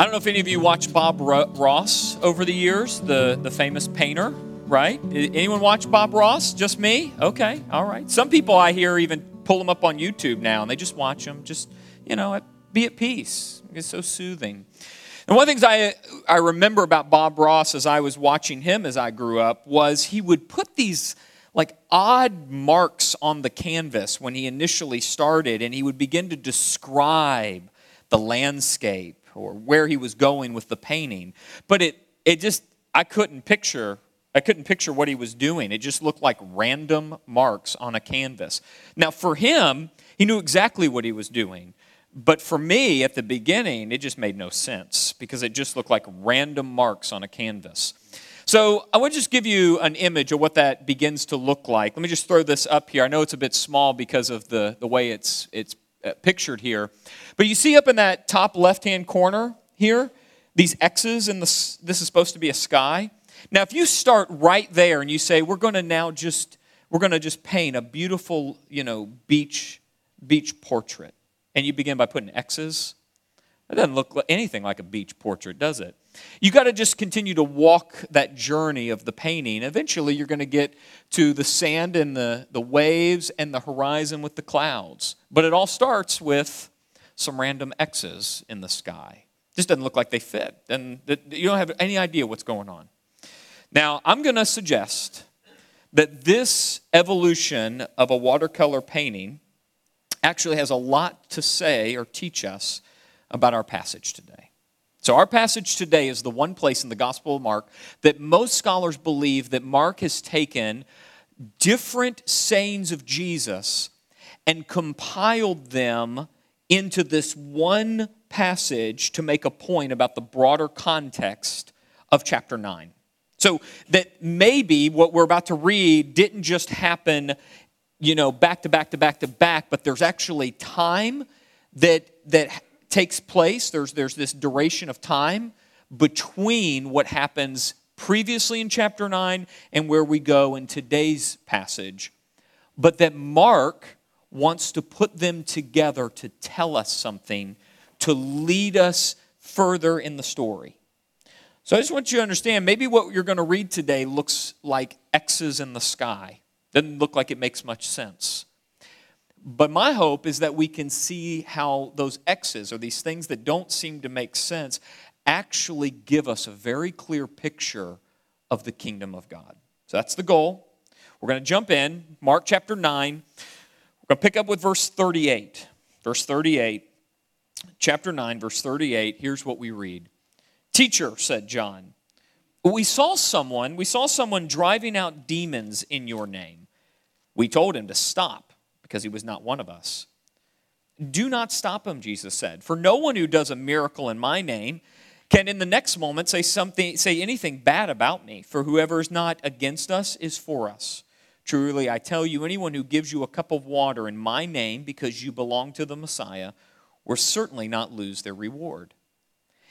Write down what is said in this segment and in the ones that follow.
I don't know if any of you watched Bob Ross over the years, the famous painter, right? Anyone watch Bob Ross? Just me? Okay, all right. Some people I hear even pull them up on YouTube now, and they just watch them. Just, you know, be at peace. It's so soothing. And one of the things I remember about Bob Ross as I was watching him as I grew up was he would put these like odd marks on the canvas when he initially started, and he would begin to describe the landscape or where he was going with the painting. But it just, I couldn't picture what he was doing. It just looked like random marks on a canvas. Now for him, he knew exactly what he was doing. But for me, at the beginning, it just made no sense because it just looked like random marks on a canvas. So I want to just give you an image of what that begins to look like. Let me just throw this up here. I know it's a bit small because of the way it's pictured here. But you see up in that top left-hand corner here, these X's, and this is supposed to be a sky. Now, if you start right there and you say, we're going to just paint a beautiful, you know, beach portrait, and you begin by putting X's, it doesn't look anything like a beach portrait, does it? You got to just continue to walk that journey of the painting. Eventually, you're going to get to the sand and the waves and the horizon with the clouds. But it all starts with some random X's in the sky. Just doesn't look like they fit. And you don't have any idea what's going on. Now, I'm going to suggest that this evolution of a watercolor painting actually has a lot to say or teach us about our passage today. So our passage today is the one place in the Gospel of Mark that most scholars believe that Mark has taken different sayings of Jesus and compiled them into this one passage to make a point about the broader context of chapter 9. So that maybe what we're about to read didn't just happen, you know, back to back to back to back, but there's actually time that takes place. There's this duration of time between what happens previously in chapter 9 and where we go in today's passage. But that Mark wants to put them together to tell us something, to lead us further in the story. So I just want you to understand, maybe what you're going to read today looks like X's in the sky. Doesn't look like it makes much sense. But my hope is that we can see how those X's, or these things that don't seem to make sense, actually give us a very clear picture of the kingdom of God. So that's the goal. We're going to jump in, Mark chapter 9. We're going to pick up with verse 38. Verse 38, chapter 9, verse 38, here's what we read. "Teacher," said John, we saw someone driving out demons in your name. We told him to stop, because he was not one of us." "Do not stop him," Jesus said, "for no one who does a miracle in my name can in the next moment say anything bad about me, for whoever is not against us is for us. Truly, I tell you, anyone who gives you a cup of water in my name because you belong to the Messiah will certainly not lose their reward.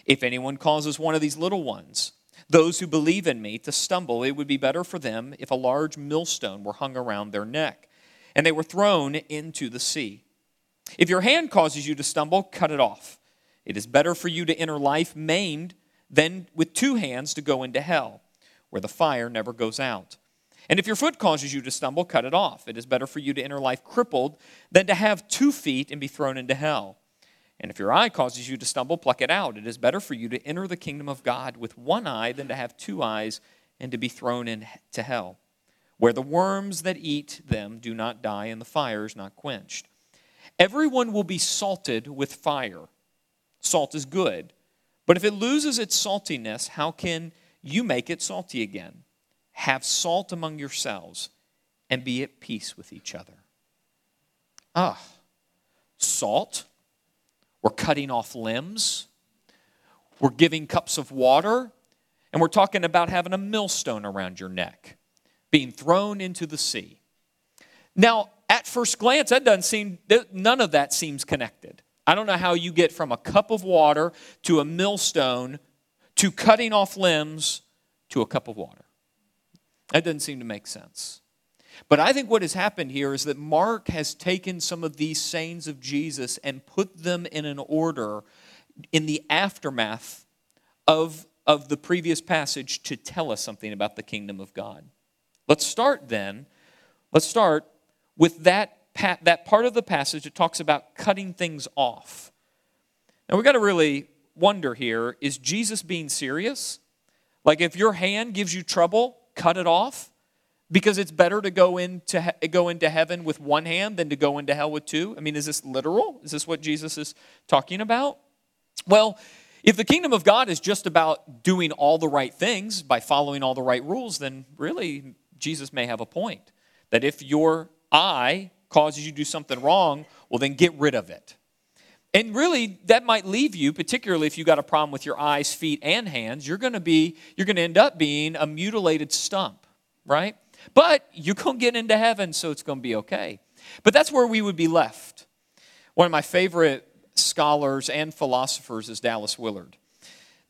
If anyone causes one of these little ones, those who believe in me, to stumble, it would be better for them if a large millstone were hung around their neck and they were thrown into the sea. If your hand causes you to stumble, cut it off. It is better for you to enter life maimed than with two hands to go into hell, where the fire never goes out. And if your foot causes you to stumble, cut it off. It is better for you to enter life crippled than to have 2 feet and be thrown into hell. And if your eye causes you to stumble, pluck it out. It is better for you to enter the kingdom of God with one eye than to have 2 eyes and to be thrown into hell, where the worms that eat them do not die and the fire is not quenched. Everyone will be salted with fire. Salt is good, but if it loses its saltiness, how can you make it salty again? Have salt among yourselves and be at peace with each other." Ah, salt. We're cutting off limbs. We're giving cups of water. And we're talking about having a millstone around your neck, being thrown into the sea. Now, at first glance, none of that seems connected. I don't know how you get from a cup of water to a millstone to cutting off limbs to a cup of water. That doesn't seem to make sense. But I think what has happened here is that Mark has taken some of these sayings of Jesus and put them in an order in the aftermath of the previous passage to tell us something about the kingdom of God. Let's start then. Let's start with that part of the passage that talks about cutting things off. Now we've got to really wonder here, is Jesus being serious? Like if your hand gives you trouble, cut it off? Because it's better to go into heaven with one hand than to go into hell with two? I mean, is this literal? Is this what Jesus is talking about? Well, if the kingdom of God is just about doing all the right things by following all the right rules, then really Jesus may have a point. That if your eye causes you to do something wrong, well, then get rid of it. And really, that might leave you, particularly if you've got a problem with your eyes, feet, and hands, you're going to end up being a mutilated stump, right? But you're going to get into heaven, so it's going to be okay. But that's where we would be left. One of my favorite scholars and philosophers is Dallas Willard.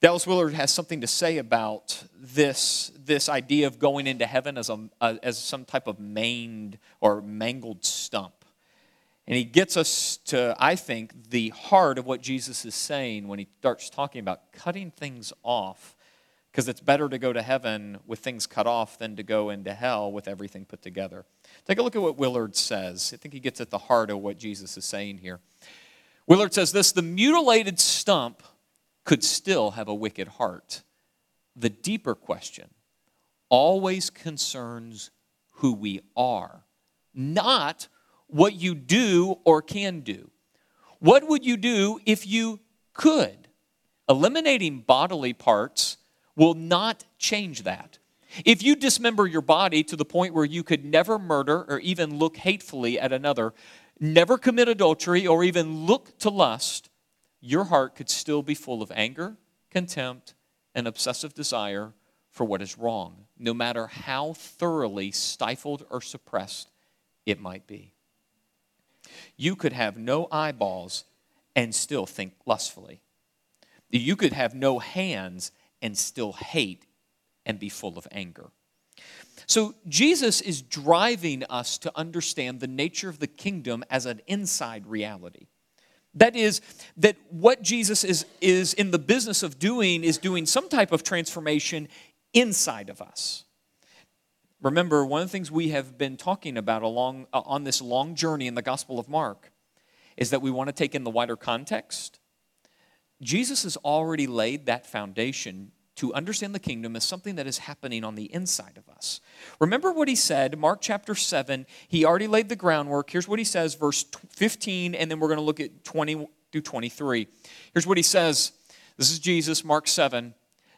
Dallas Willard has something to say about this idea of going into heaven as some type of maimed or mangled stump. And he gets us to, I think, the heart of what Jesus is saying when he starts talking about cutting things off, because it's better to go to heaven with things cut off than to go into hell with everything put together. Take a look at what Willard says. I think he gets at the heart of what Jesus is saying here. Willard says this: the mutilated stump could still have a wicked heart. The deeper question always concerns who we are, not what you do or can do. What would you do if you could? Eliminating bodily parts will not change that. If you dismember your body to the point where you could never murder or even look hatefully at another, never commit adultery or even look to lust, your heart could still be full of anger, contempt, and obsessive desire for what is wrong, no matter how thoroughly stifled or suppressed it might be. You could have no eyeballs and still think lustfully. You could have no hands and still hate and be full of anger. So Jesus is driving us to understand the nature of the kingdom as an inside reality. That is, that what Jesus is in the business of doing is doing some type of transformation inside of us. Remember, one of the things we have been talking about on this long journey in the Gospel of Mark is that we want to take in the wider context. Jesus has already laid that foundation to understand the kingdom as something that is happening on the inside of us. Remember what he said, Mark chapter 7, he already laid the groundwork. Here's what he says, verse 15, and then we're going to look at 20 through 23. Here's what he says. This is Jesus, Mark 7.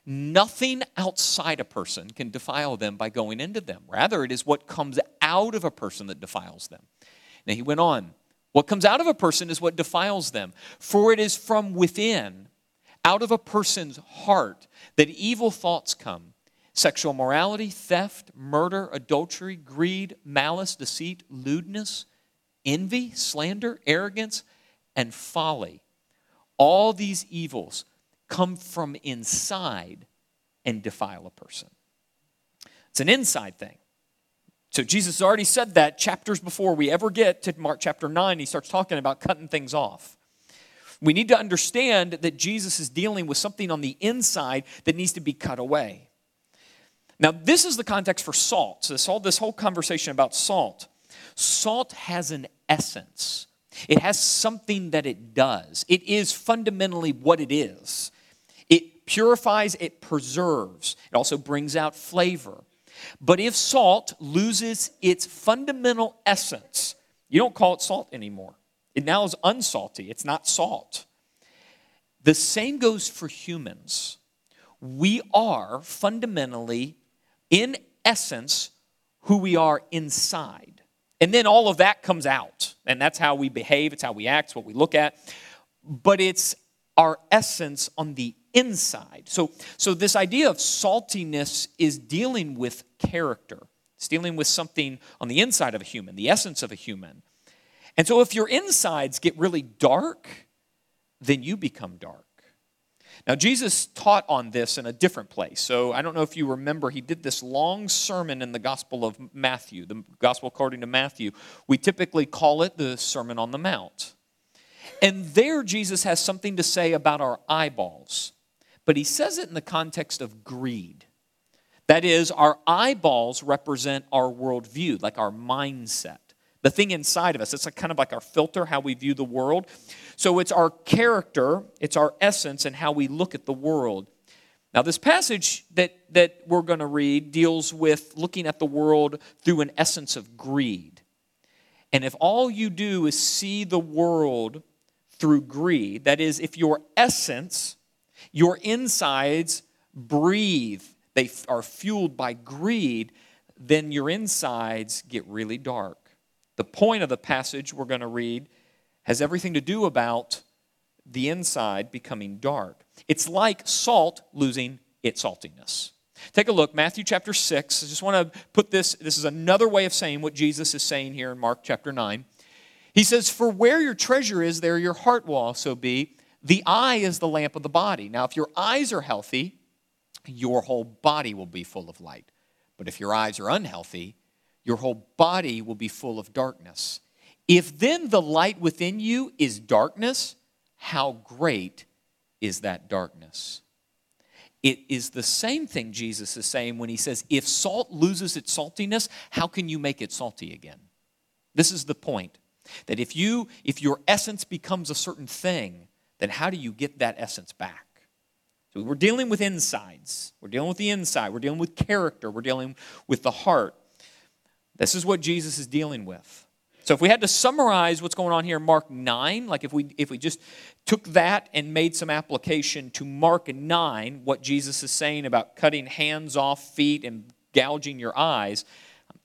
Nothing outside a person can defile them by going into them. Rather, it is what comes out of a person that defiles them. Now, he went on. What comes out of a person is what defiles them. For it is from within, out of a person's heart, that evil thoughts come. Sexual immorality, theft, murder, adultery, greed, malice, deceit, lewdness, envy, slander, arrogance, and folly. All these evils come from inside and defile a person. It's an inside thing. So Jesus already said that chapters before we ever get to Mark chapter 9, he starts talking about cutting things off. We need to understand that Jesus is dealing with something on the inside that needs to be cut away. Now, this is the context for salt. So this whole conversation about salt. Salt has an essence. It has something that it does. It is fundamentally what it is. It purifies, it preserves. It also brings out flavor. But if salt loses its fundamental essence, you don't call it salt anymore. It now is unsalty. It's not salt. The same goes for humans. We are fundamentally, in essence, who we are inside. And then all of that comes out. And that's how we behave. It's how we act. It's what we look at. But it's our essence on the inside. So this idea of saltiness is dealing with character. It's dealing with something on the inside of a human, the essence of a human. And so if your insides get really dark, then you become dark. Now, Jesus taught on this in a different place. So I don't know if you remember, he did this long sermon in the Gospel of Matthew, the Gospel according to Matthew. We typically call it the Sermon on the Mount. And there Jesus has something to say about our eyeballs. But he says it in the context of greed. That is, our eyeballs represent our worldview, like our mindset. The thing inside of us, it's kind of like our filter, how we view the world. So it's our character, it's our essence, and how we look at the world. Now, this passage that we're going to read deals with looking at the world through an essence of greed. And if all you do is see the world through greed, that is, if your essence, your insides breathe, they are fueled by greed, then your insides get really dark. The point of the passage we're going to read has everything to do about the inside becoming dark. It's like salt losing its saltiness. Take a look, Matthew chapter 6. I just want to put this is another way of saying what Jesus is saying here in Mark chapter 9. He says, "For where your treasure is, there your heart will also be. The eye is the lamp of the body. Now, if your eyes are healthy, your whole body will be full of light. But if your eyes are unhealthy, your whole body will be full of darkness. If then the light within you is darkness, how great is that darkness?" It is the same thing Jesus is saying when he says, if salt loses its saltiness, how can you make it salty again? This is the point, that if your essence becomes a certain thing, then how do you get that essence back? So we're dealing with insides. We're dealing with the inside. We're dealing with character. We're dealing with the heart. This is what Jesus is dealing with. So if we had to summarize what's going on here in Mark 9, like if we just took that and made some application to Mark 9, what Jesus is saying about cutting hands off feet and gouging your eyes,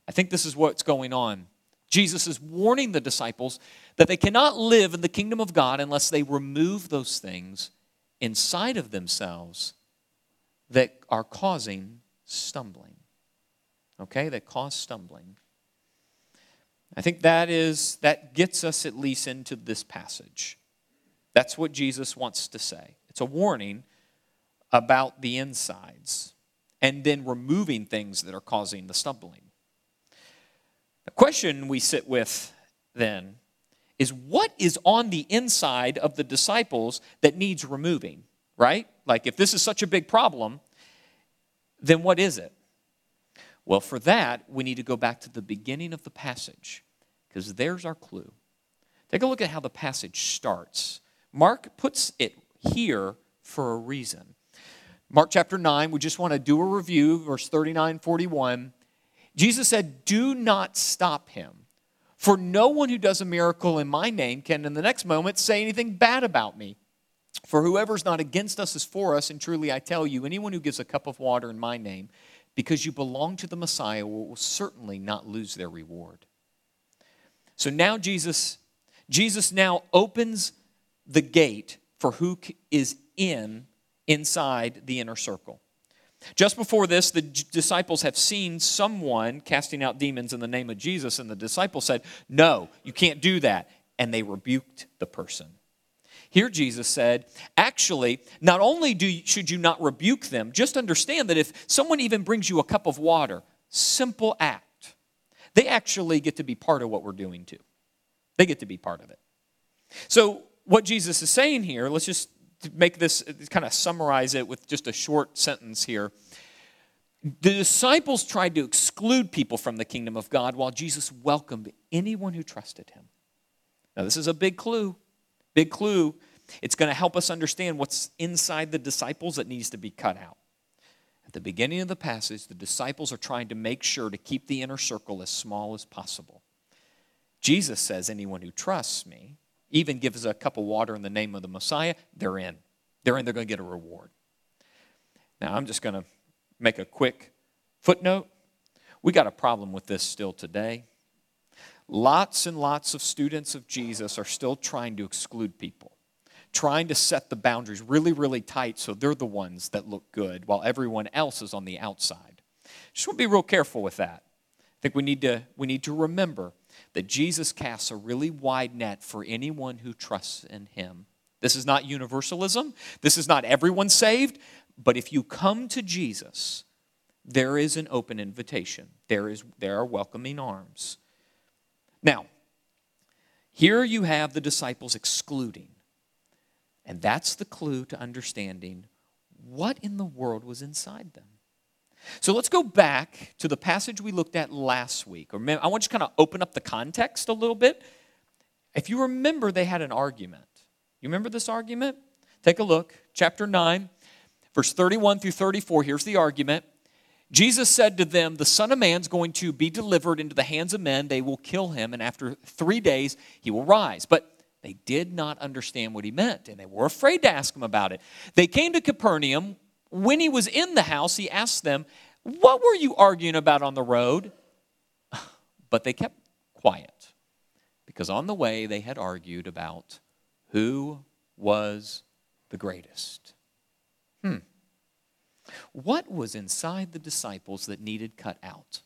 I think this is what's going on. Jesus is warning the disciples that they cannot live in the kingdom of God unless they remove those things inside of themselves that are causing stumbling. Okay, that cause stumbling. I think that gets us at least into this passage. That's what Jesus wants to say. It's a warning about the insides and then removing things that are causing the stumbling. The question we sit with then is, what is on the inside of the disciples that needs removing, right? Like, if this is such a big problem, then what is it? Well, for that, we need to go back to the beginning of the passage, because there's our clue. Take a look at how the passage starts. Mark puts it here for a reason. Mark chapter 9, we just want to do a review, verse 39, 41. Jesus said, "Do not stop him, for no one who does a miracle in my name can in the next moment say anything bad about me. For whoever's not against us is for us, and truly I tell you, anyone who gives a cup of water in my name, because you belong to the Messiah, will certainly not lose their reward." So now Jesus now opens the gate for who is inside the inner circle. Just before this, the disciples have seen someone casting out demons in the name of Jesus, and the disciples said, "No, you can't do that," and they rebuked the person. Here Jesus said, actually, not only should you not rebuke them, just understand that if someone even brings you a cup of water, simple act, they actually get to be part of what we're doing too. They get to be part of it. So what Jesus is saying here, let's just make this, kind of summarize it with just a short sentence here. The disciples tried to exclude people from the kingdom of God while Jesus welcomed anyone who trusted him. Now this is a big clue. Big clue. It's going to help us understand what's inside the disciples that needs to be cut out. At the beginning of the passage, the disciples are trying to make sure to keep the inner circle as small as possible. Jesus says, anyone who trusts me, even gives a cup of water in the name of the Messiah, they're in. They're in. They're going to get a reward. Now, I'm just going to make a quick footnote. We got a problem with this still today. Lots and lots of students of Jesus are still trying to exclude people, trying to set the boundaries really, really tight so they're the ones that look good while everyone else is on the outside. Just want to be real careful with that. I think we need to remember that Jesus casts a really wide net for anyone who trusts in him. This is not universalism. This is not everyone saved. But if you come to Jesus, there is an open invitation. There are welcoming arms. Now, Here you have the disciples excluding. And that's the clue to understanding what in the world was inside them. So let's go back to the passage we looked at last week. I want you to kind of open up the context a little bit. If you remember, they had an argument. You remember this argument? Take a look. Chapter 9, verse 31 through 34. Here's the argument. Jesus said to them, "The Son of Man's going to be delivered into the hands of men. They will kill him, and after 3 days he will rise." But they did not understand what he meant, and they were afraid to ask him about it. They came to Capernaum. When he was in the house, he asked them, "What were you arguing about on the road?" But they kept quiet, because on the way they had argued about who was the greatest. What was inside the disciples that needed cut out?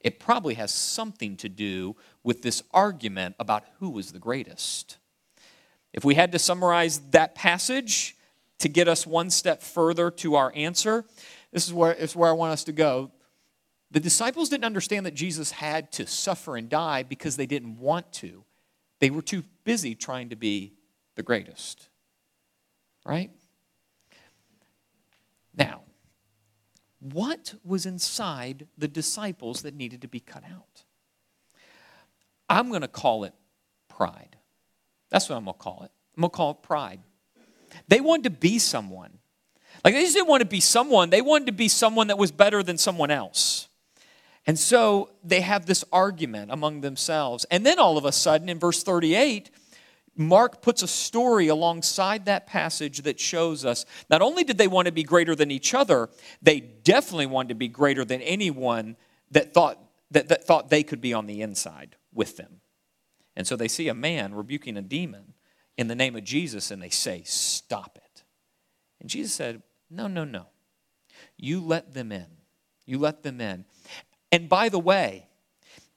It probably has something to do with this argument about who was the greatest. If we had to summarize that passage to get us one step further to our answer, this is where I want us to go. The disciples didn't understand that Jesus had to suffer and die because they didn't want to. They were too busy trying to be the greatest. Right? Now, what was inside the disciples that needed to be cut out? I'm going to call it pride. That's what I'm going to call it. I'm going to call it pride. They wanted to be someone. Like, they just didn't want to be someone. They wanted to be someone that was better than someone else. And so they have this argument among themselves. And then all of a sudden, in verse 38, Mark puts a story alongside that passage that shows us not only did they want to be greater than each other, they definitely wanted to be greater than anyone that thought they could be on the inside with them. And so they see a man rebuking a demon in the name of Jesus, and they say, "Stop it." And Jesus said, No. You let them in. And by the way,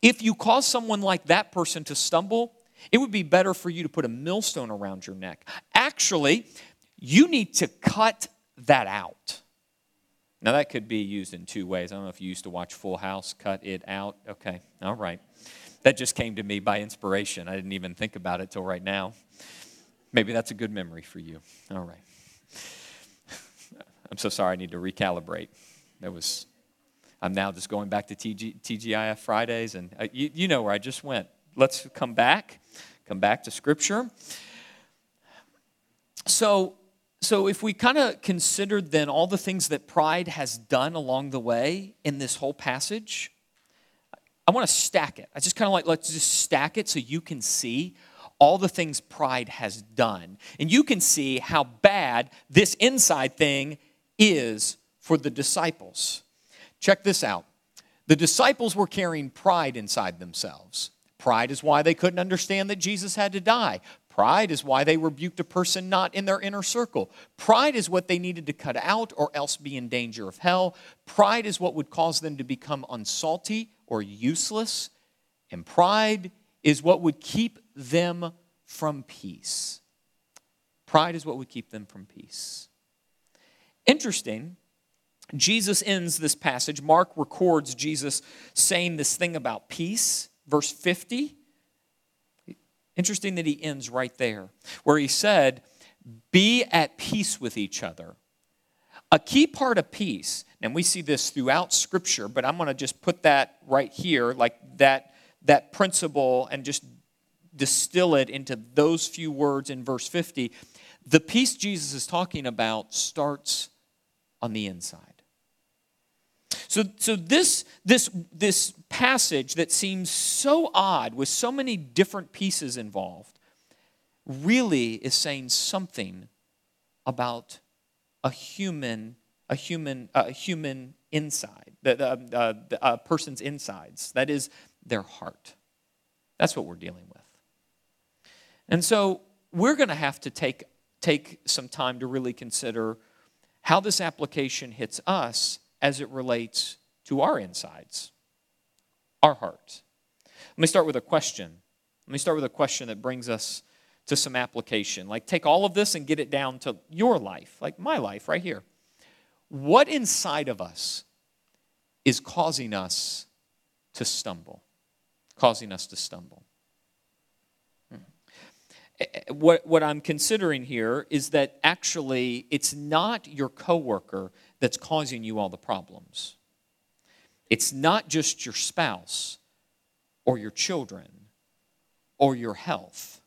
if you cause someone like that person to stumble, it would be better for you to put a millstone around your neck. Actually, you need to cut that out. Now, that could be used in two ways. I don't know if you used to watch Full House, cut it out. Okay, all right. That just came to me by inspiration. I didn't even think about it till right now. Maybe that's a good memory for you. All right. I'm so sorry. I need to recalibrate. I'm now just going back to TGIF Fridays, and you know where I just went. Let's come back to Scripture. So if we kind of considered then all the things that pride has done along the way in this whole passage, I want to stack it. I just kind of let's just stack it so you can see all the things pride has done. And you can see how bad this inside thing is for the disciples. Check this out. The disciples were carrying pride inside themselves. Pride is why they couldn't understand that Jesus had to die. Pride is why they rebuked a person not in their inner circle. Pride is what they needed to cut out or else be in danger of hell. Pride is what would cause them to become unsalty or useless. And pride is what would keep them from peace. Pride is what would keep them from peace. Interesting. Jesus ends this passage. Mark records Jesus saying this thing about peace. Verse 50, interesting that he ends right there, where he said, "Be at peace with each other." A key part of peace, and we see this throughout Scripture, but I'm going to just put that right here, like that principle, and just distill it into those few words in verse 50. The peace Jesus is talking about starts on the inside. So this passage that seems so odd with so many different pieces involved really is saying something about a human inside, a person's insides. That is their heart. That's what we're dealing with. And so we're going to have to take some time to really consider how this application hits us as it relates to our insides, our heart. Let me start with a question that brings us to some application. Like, take all of this and get it down to your life, like my life right here. What inside of us is causing us to stumble? what I'm considering here is that actually it's not your coworker that's causing you all the problems. It's not just your spouse or your children or your health.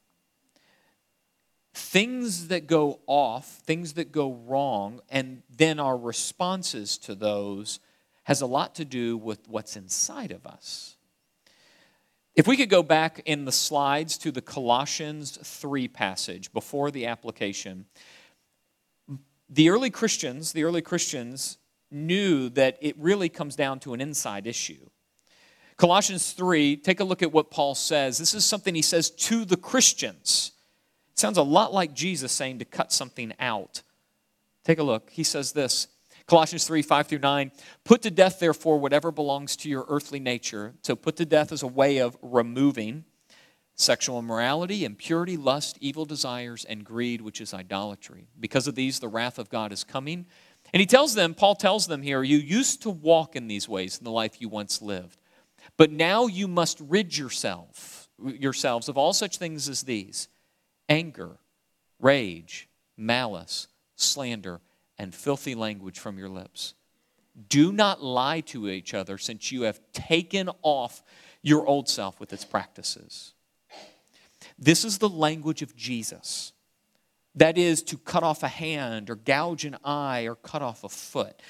Things that go off, things that go wrong, and then our responses to those has a lot to do with what's inside of us. If we could go back in the slides to the Colossians 3 passage before the application, the early Christians knew that it really comes down to an inside issue. Colossians 3, take a look at what Paul says. This is something he says to the Christians. It sounds a lot like Jesus saying to cut something out. Take a look. He says this, Colossians 3, 5 through 9, put to death, therefore, whatever belongs to your earthly nature. So put to death is a way of removing sexual immorality, impurity, lust, evil desires, and greed, which is idolatry. Because of these, the wrath of God is coming. And he tells them, Paul tells them here, you used to walk in these ways in the life you once lived. But now you must rid yourselves of all such things as these, anger, rage, malice, slander, and filthy language from your lips. Do not lie to each other, since you have taken off your old self with its practices. This is the language of Jesus. That is to cut off a hand or gouge an eye or cut off a foot.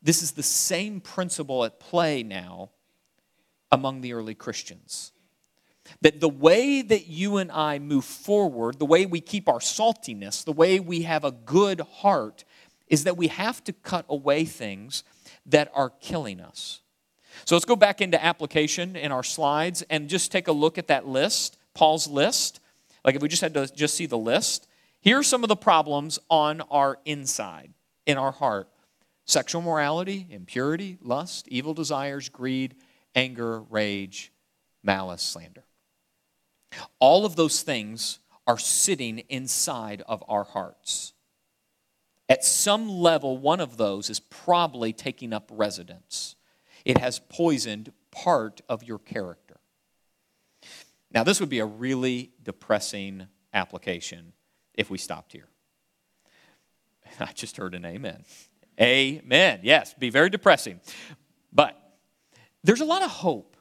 This is the same principle at play now among the early Christians. That the way that you and I move forward, the way we keep our saltiness, the way we have a good heart, is that we have to cut away things that are killing us. So let's go back into application in our slides and just take a look at that list, Paul's list. Like if we just had to just see the list, here are some of the problems on our inside, in our heart. Sexual morality, impurity, lust, evil desires, greed, anger, rage, malice, slander. All of those things are sitting inside of our hearts. At some level, one of those is probably taking up residence. It has poisoned part of your character. Now, this would be a really depressing application if we stopped here. I just heard an amen. Amen. Yes, be very depressing. But there's a lot of hope,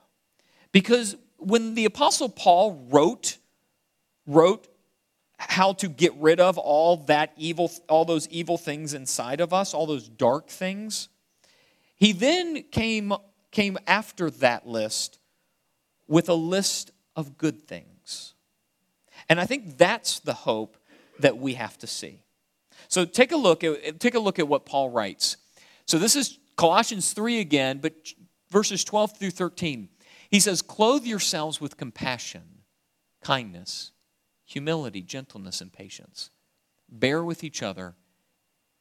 because when the Apostle Paul wrote how to get rid of all that evil, all those evil things inside of us, all those dark things, he then came after that list with a list of good things. And I think that's the hope that we have to see. So take a look at what Paul writes. So this is Colossians 3 again, but verses 12 through 13, he says, clothe yourselves with compassion, kindness, humility, gentleness, and patience. Bear with each other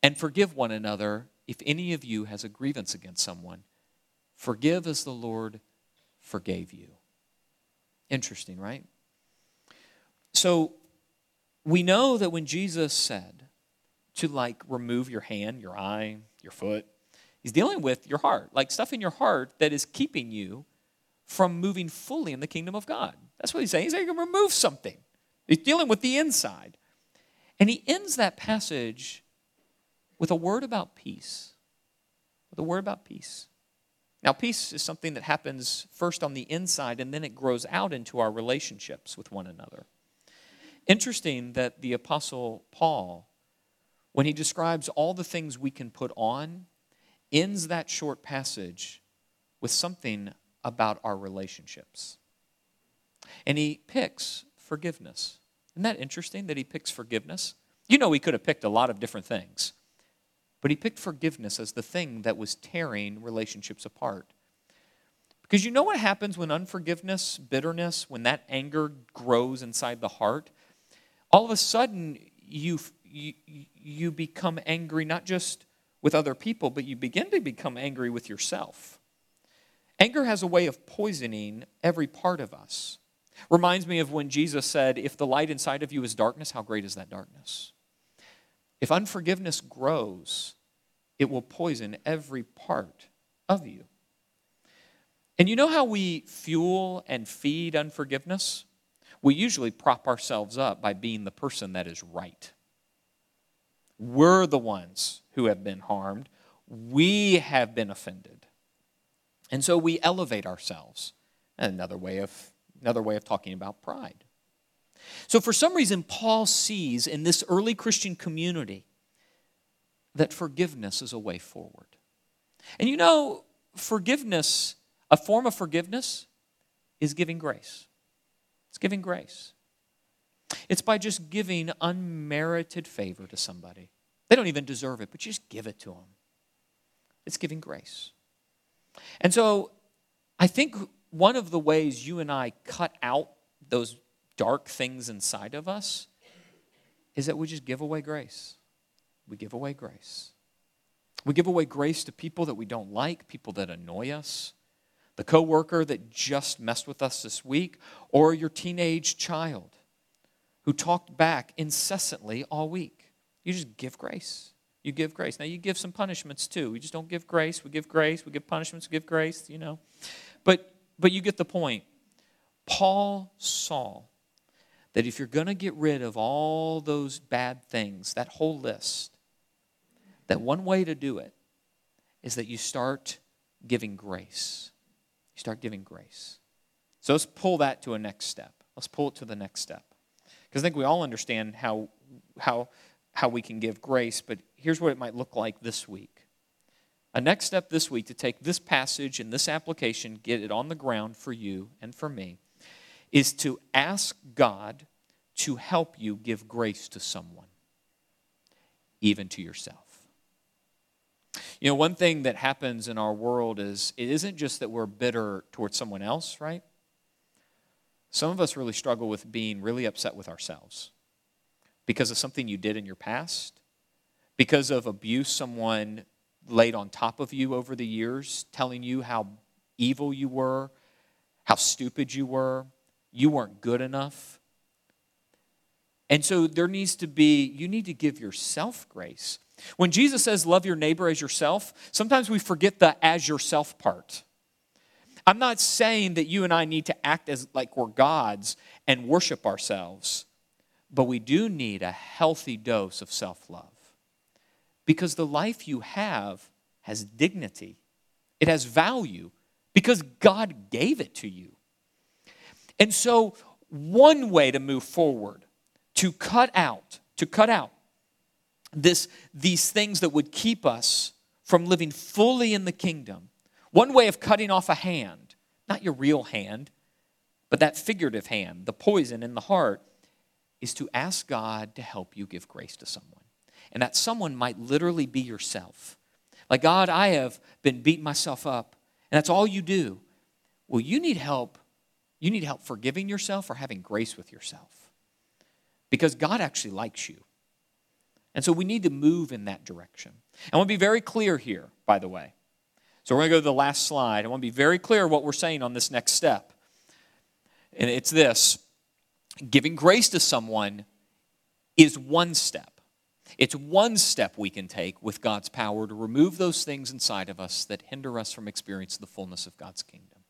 and forgive one another if any of you has a grievance against someone. Forgive as the Lord forgave you. Interesting, right? So we know that when Jesus said to remove your hand, your eye, your foot, he's dealing with your heart, like stuff in your heart that is keeping you from moving fully in the kingdom of God. That's what he's saying. He's saying you can remove something. He's dealing with the inside. And he ends that passage with a word about peace. With a word about peace. Now, peace is something that happens first on the inside, and then it grows out into our relationships with one another. Interesting that the Apostle Paul, when he describes all the things we can put on, ends that short passage with something about our relationships. And he picks forgiveness. Isn't that interesting that he picks forgiveness? You know, he could have picked a lot of different things, but he picked forgiveness as the thing that was tearing relationships apart. Because you know what happens when unforgiveness, bitterness, when that anger grows inside the heart? All of a sudden, you become angry, not just with other people, but you begin to become angry with yourself. Anger has a way of poisoning every part of us. Reminds me of when Jesus said, if the light inside of you is darkness, how great is that darkness? If unforgiveness grows, it will poison every part of you. And you know how we fuel and feed unforgiveness? we usually prop ourselves up by being the person that is right. We're the ones who have been harmed. We have been offended. And so we elevate ourselves. Another way of talking about pride. So for some reason, Paul sees in this early Christian community that forgiveness is a way forward. And you know, forgiveness, a form of forgiveness, is giving grace. It's giving grace. It's by just giving unmerited favor to somebody. They don't even deserve it, but you just give it to them. It's giving grace. And so I think one of the ways you and I cut out those dark things inside of us is that we just give away grace. We give away grace. We give away grace to people that we don't like, people that annoy us, the coworker that just messed with us this week, or your teenage child who talked back incessantly all week. You just give grace. You give grace. Now, you give some punishments too. We just don't give grace. We give grace. We give punishments. We give grace, you know. But you get the point. Paul saw that if you're going to get rid of all those bad things, that whole list, that one way to do it is that you start giving grace. You start giving grace. So let's pull that to a next step. Let's pull it to the next step. Because I think we all understand how we can give grace, but here's what it might look like this week. A next step this week to take this passage and this application, get it on the ground for you and for me, is to ask God to help you give grace to someone, even to yourself. You know, one thing that happens in our world is it isn't just that we're bitter towards someone else, right? Some of us really struggle with being really upset with ourselves because of something you did in your past, because of abuse someone laid on top of you over the years, telling you how evil you were, how stupid you were, you weren't good enough. And so you need to give yourself grace. When Jesus says, love your neighbor as yourself, sometimes we forget the as yourself part. I'm not saying that you and I need to act as like we're gods and worship ourselves, but we do need a healthy dose of self-love. Because the life you have has dignity. It has value because God gave it to you. And so one way to move forward, to cut out these things that would keep us from living fully in the kingdom, one way of cutting off a hand, not your real hand, but that figurative hand, the poison in the heart, is to ask God to help you give grace to someone. And that someone might literally be yourself. Like, God, I have been beating myself up, and that's all you do. Well, you need help. You need help forgiving yourself or having grace with yourself. Because God actually likes you. And so we need to move in that direction. I want to be very clear here, by the way. So we're going to go to the last slide. I want to be very clear what we're saying on this next step. And it's this. Giving grace to someone is one step. It's one step we can take with God's power to remove those things inside of us that hinder us from experiencing the fullness of God's kingdom.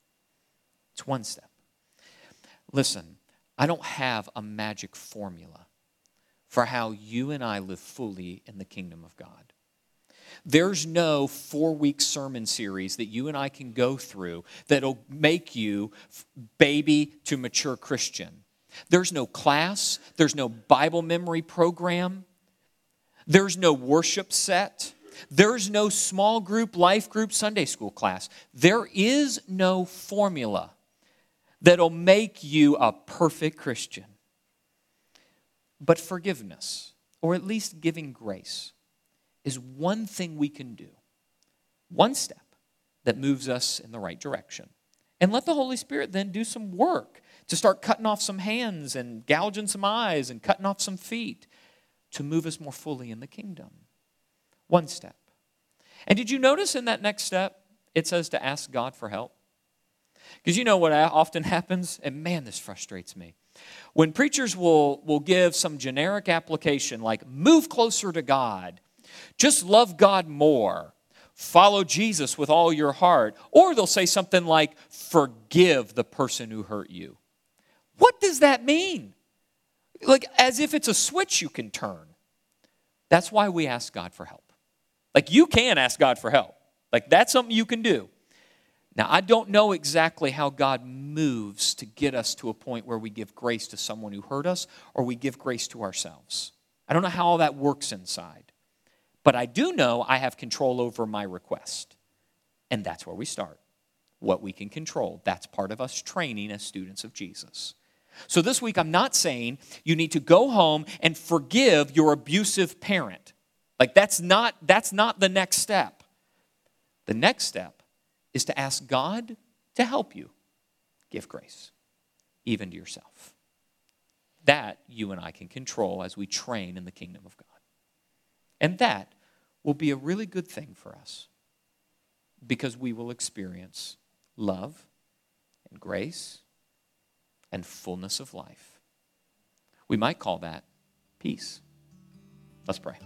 It's one step. Listen, I don't have a magic formula for how you and I live fully in the kingdom of God. There's no 4-week sermon series that you and I can go through that'll make you baby to mature Christian. There's no class. There's no Bible memory program. There's no worship set. There's no small group, life group, Sunday school class. There is no formula that'll make you a perfect Christian. But forgiveness, or at least giving grace, is one thing we can do. One step that moves us in the right direction. And let the Holy Spirit then do some work to start cutting off some hands and gouging some eyes and cutting off some feet, to move us more fully in the kingdom. One step. And did you notice in that next step, it says to ask God for help? Because you know what often happens? And man, this frustrates me. When preachers will give some generic application like, move closer to God, just love God more, follow Jesus with all your heart, or they'll say something like, forgive the person who hurt you. What does that mean? Like, as if it's a switch you can turn. That's why we ask God for help. Like, you can ask God for help. Like, that's something you can do. Now, I don't know exactly how God moves to get us to a point where we give grace to someone who hurt us or we give grace to ourselves. I don't know how all that works inside. But I do know I have control over my request. And that's where we start. What we can control. That's part of us training as students of Jesus. So this week, I'm not saying you need to go home and forgive your abusive parent. Like, that's not the next step. The next step is to ask God to help you give grace, even to yourself. That you and I can control as we train in the kingdom of God. And that will be a really good thing for us because we will experience love and grace and fullness of life. We might call that peace. Let's pray.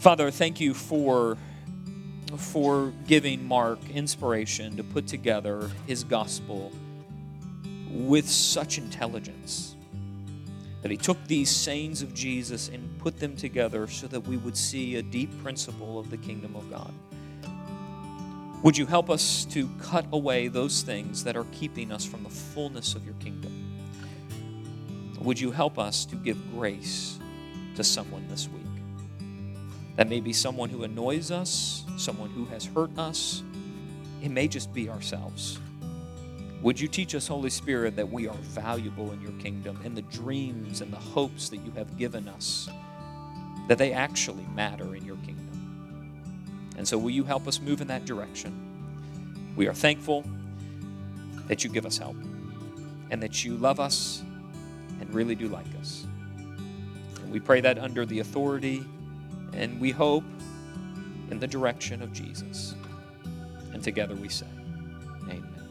Father, thank you for giving Mark inspiration to put together his gospel with such intelligence that he took these sayings of Jesus and put them together so that we would see a deep principle of the kingdom of God. Would you help us to cut away those things that are keeping us from the fullness of your kingdom? Would you help us to give grace to someone this week? That may be someone who annoys us, someone who has hurt us. It may just be ourselves. Would you teach us, Holy Spirit, that we are valuable in your kingdom, and the dreams and the hopes that you have given us, that they actually matter in your kingdom? And so will you help us move in that direction? We are thankful that you give us help and that you love us and really do like us. And we pray that under the authority and we hope in the direction of Jesus. And together we say, Amen.